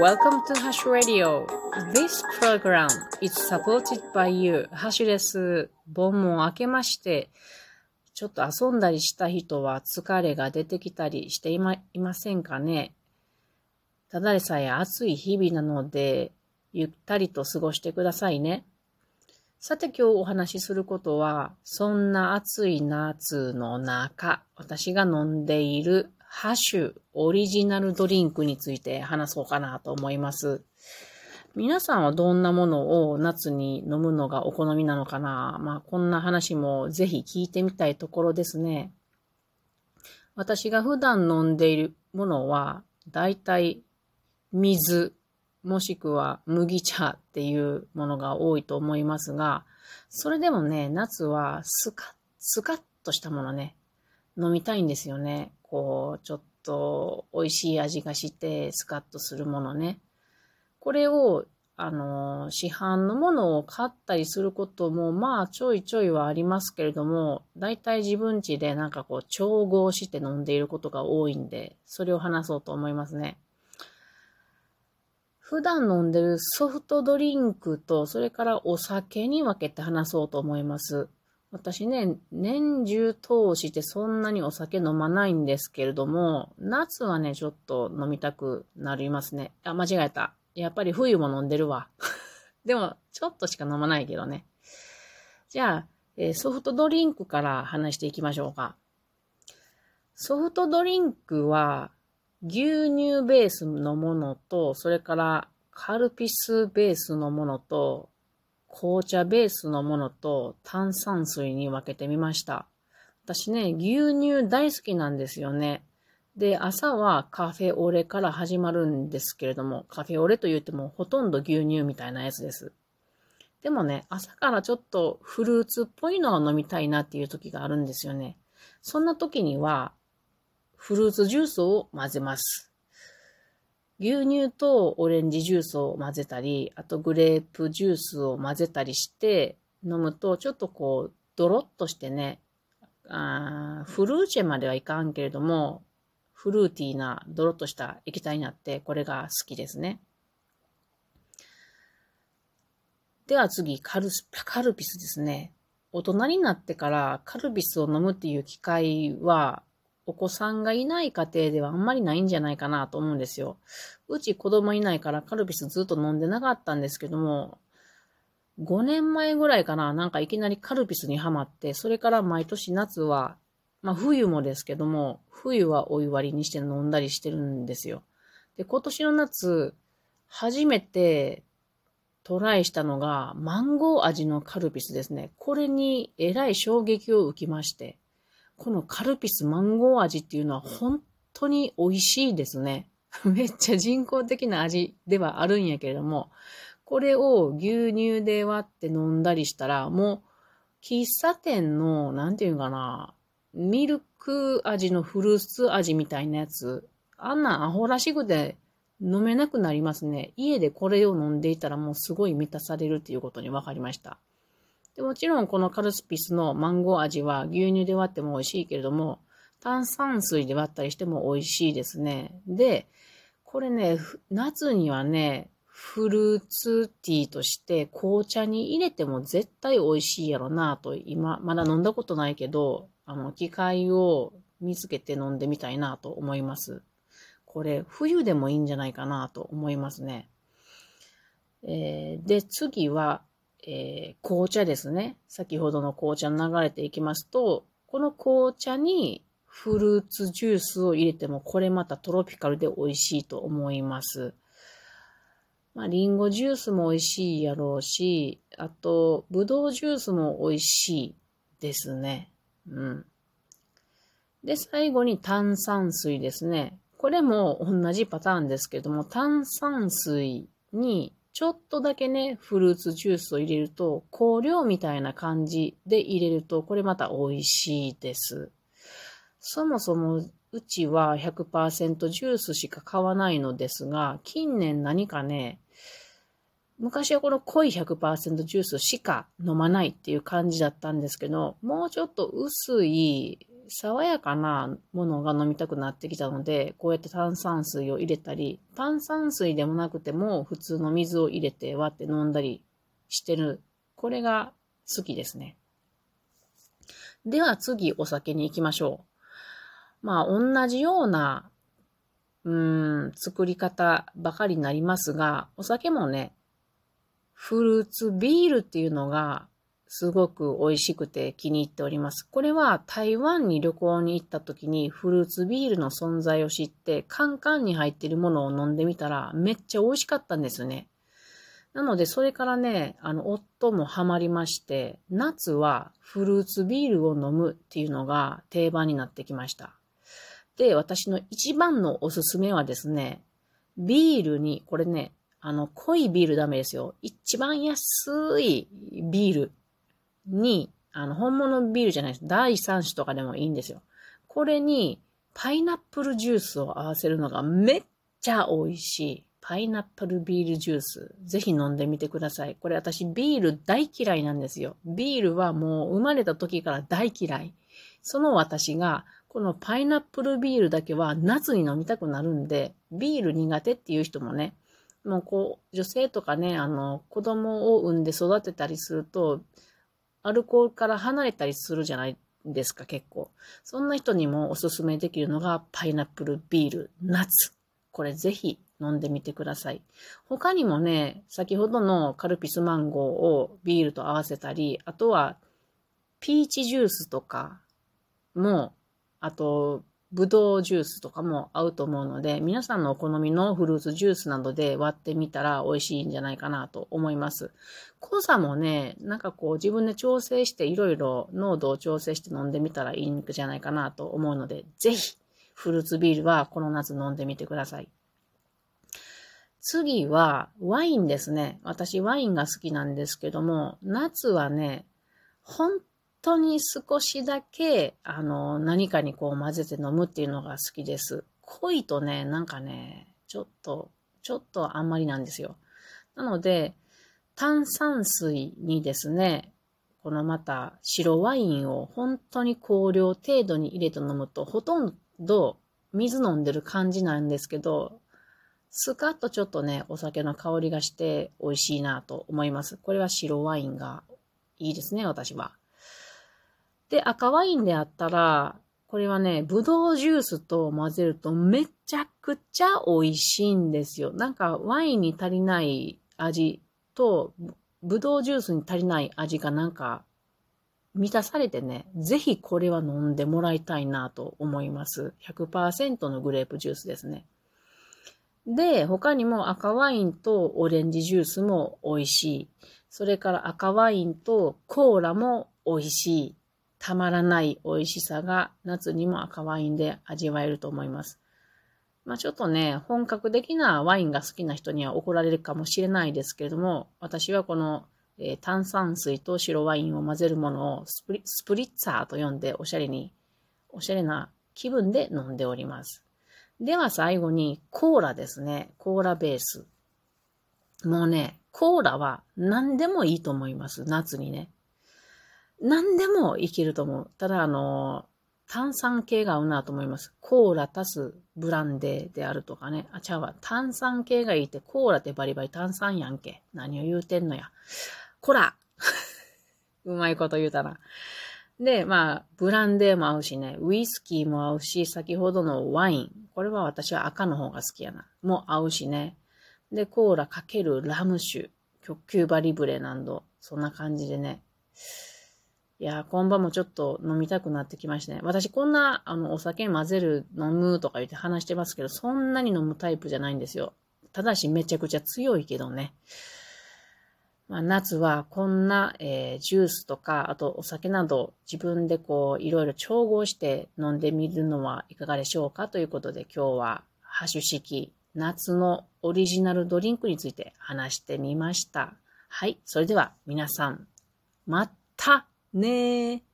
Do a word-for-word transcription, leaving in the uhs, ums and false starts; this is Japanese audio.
Welcome to Hash Radio. This program is supported by you. ハッシュです。盆も明けまして、ちょっと遊んだりした人は疲れが出てきたりしていま、いませんかね。ただでさえ暑い日々なので、ゆったりと過ごしてくださいね。さて今日お話しすることは、そんな暑い夏の中、私が飲んでいるハッシュオリジナルドリンクについて話そうかなと思います。皆さんはどんなものを夏に飲むのがお好みなのかな？まあこんな話もぜひ聞いてみたいところですね。私が普段飲んでいるものはだいたい水もしくは麦茶っていうものが多いと思いますが、それでもね、夏はスカッ、スカッとしたものね、飲みたいんですよね。こうちょっと美味しい味がしてスカッとするものね。これをあの市販のものを買ったりすることもまあちょいちょいはありますけれども、だいたい自分家でなんかこう調合して飲んでいることが多いんで、それを話そうと思いますね。普段飲んでるソフトドリンクとそれからお酒に分けて話そうと思います。私ね、年中通してそんなにお酒飲まないんですけれども、夏はね、ちょっと飲みたくなりますね。あ、間違えた。やっぱり冬も飲んでるわ。でも、ちょっとしか飲まないけどね。じゃあ、えー、ソフトドリンクから話していきましょうか。ソフトドリンクは、牛乳ベースのものと、それからカルピスベースのものと、紅茶ベースのものと炭酸水に分けてみました。私ね、牛乳大好きなんですよね。で、朝はカフェオレから始まるんですけれども、カフェオレと言ってもほとんど牛乳みたいなやつです。でもね、朝からちょっとフルーツっぽいのを飲みたいなっていう時があるんですよね。そんな時には、フルーツジュースを混ぜます。牛乳とオレンジジュースを混ぜたり、あとグレープジュースを混ぜたりして飲むと、ちょっとこう、ドロッとしてね、あフルーチェまではいかんけれども、フルーティーなドロッとした液体になって、これが好きですね。では次、カルス、カルピスですね。大人になってからカルピスを飲むっていう機会は、お子さんがいない家庭ではあんまりないんじゃないかなと思うんですよ。うち子供いないからカルピスずっと飲んでなかったんですけども、ごねんまえぐらいかな、なんかいきなりカルピスにハマって、それから毎年夏は、まあ冬もですけども、冬はお湯割りにして飲んだりしてるんですよ。で、今年の夏、初めてトライしたのがマンゴー味のカルピスですね。これにえらい衝撃を受けまして、このカルピスマンゴー味っていうのは本当に美味しいですね。めっちゃ人工的な味ではあるんやけれども、これを牛乳で割って飲んだりしたら、もう喫茶店の、なんていうかな、ミルク味のフルーツ味みたいなやつ、あんなアホらしくて飲めなくなりますね。家でこれを飲んでいたらもうすごい満たされるっていうことに分かりました。でもちろんこのカルピスのマンゴー味は牛乳で割っても美味しいけれども、炭酸水で割ったりしても美味しいですね。で、これね、夏にはね、フルーツティーとして紅茶に入れても絶対美味しいやろなぁと、今、まだ飲んだことないけど、あの、機会を見つけて飲んでみたいなぁと思います。これ、冬でもいいんじゃないかなぁと思いますね。えー、で、次は、えー、紅茶ですね。先ほどの紅茶の流れていきますと、この紅茶にフルーツジュースを入れても、これまたトロピカルで美味しいと思います。まあ、リンゴジュースも美味しいやろうし、あと、ぶどうジュースも美味しいですね。うん。で、最後に炭酸水ですね。これも同じパターンですけども、炭酸水にちょっとだけね、フルーツジュースを入れると、香料みたいな感じで入れると、これまた美味しいです。そもそもうちは ひゃくパーセント ジュースしか買わないのですが、近年何かね、昔はこの濃い ひゃくパーセント ジュースしか飲まないっていう感じだったんですけど、もうちょっと薄い爽やかなものが飲みたくなってきたので、こうやって炭酸水を入れたり、炭酸水でもなくても普通の水を入れて割って飲んだりしてる。これが好きですね。では次お酒に行きましょう。まあ同じようなうーん作り方ばかりになりますが、お酒もね、フルーツビールっていうのがすごく美味しくて気に入っております。これは台湾に旅行に行った時にフルーツビールの存在を知ってカンカンに入っているものを飲んでみたらめっちゃ美味しかったんですよね。なのでそれからね、あの夫もハマりまして、夏はフルーツビールを飲むっていうのが定番になってきました。で、私の一番のおすすめはですね、ビールに、これね、あの濃いビールダメですよ。一番安いビールに、あの本物ビールじゃないです。だいさん種とかでもいいんですよ。これにパイナップルジュースを合わせるのがめっちゃ美味しい。パイナップルビールジュース、ぜひ飲んでみてください。これ私ビール大嫌いなんですよ。ビールはもう生まれた時から大嫌い。その私がこのパイナップルビールだけは夏に飲みたくなるんで、ビール苦手っていう人もね、もうこう女性とかね、あの子供を産んで育てたりするとアルコールから離れたりするじゃないですか、結構。そんな人にもおすすめできるのがパイナップルビール夏。これぜひ飲んでみてください。他にもね、先ほどのカルピスマンゴーをビールと合わせたり、あとはピーチジュースとかも、あとブドウジュースとかも合うと思うので、皆さんのお好みのフルーツジュースなどで割ってみたら美味しいんじゃないかなと思います。濃さもね、なんかこう自分で調整していろいろ濃度を調整して飲んでみたらいいんじゃないかなと思うので、ぜひフルーツビールはこの夏飲んでみてください。次はワインですね。私ワインが好きなんですけども、夏はね、本当に少しだけあの何かにこう混ぜて飲むっていうのが好きです。濃いとね、なんかね、ちょっと、ちょっとあんまりなんですよ。なので、炭酸水にですね、このまた白ワインを本当に香料程度に入れて飲むと、ほとんど水飲んでる感じなんですけど、スカッとちょっとね、お酒の香りがして美味しいなと思います。これは白ワインがいいですね、私は。で、赤ワインであったら、これはね、ブドウジュースと混ぜるとめちゃくちゃ美味しいんですよ。なんかワインに足りない味と、ブドウジュースに足りない味がなんか満たされてね、ぜひこれは飲んでもらいたいなと思います。ひゃくパーセント のグレープジュースですね。で、他にも赤ワインとオレンジジュースも美味しい。それから赤ワインとコーラも美味しい。たまらない美味しさが夏にも赤ワインで味わえると思います。まあちょっとね、本格的なワインが好きな人には怒られるかもしれないですけれども、私はこの、えー、炭酸水と白ワインを混ぜるものをスプリ、スプリッツァーと呼んでおしゃれに、おしゃれな気分で飲んでおります。では最後にコーラですね。コーラベース。もうね、コーラは何でもいいと思います。夏にね。何でもいけると思う。ただ、あの、炭酸系が合うなと思います。コーラ足すブランデーであるとかね。あ、ちゃうわ。炭酸系がいいって、コーラってバリバリ炭酸やんけ。何を言うてんのや。こらうまいこと言うたな。で、まあ、ブランデーも合うしね、ウイスキーも合うし、先ほどのワイン。これは私は赤の方が好きやな。も合うしね。で、コーラかけるラム酒、キューバリブレなど、そんな感じでね。いやー、今晩もちょっと飲みたくなってきましたね。私こんな、あの、お酒混ぜる、飲むとか言って話してますけど、そんなに飲むタイプじゃないんですよ。ただしめちゃくちゃ強いけどね。まあ、夏はこんな、えー、ジュースとか、あとお酒など自分でこういろいろ調合して飲んでみるのはいかがでしょうかということで、今日はハッシュ式夏のオリジナルドリンクについて話してみました。はい、それでは皆さんまたねー。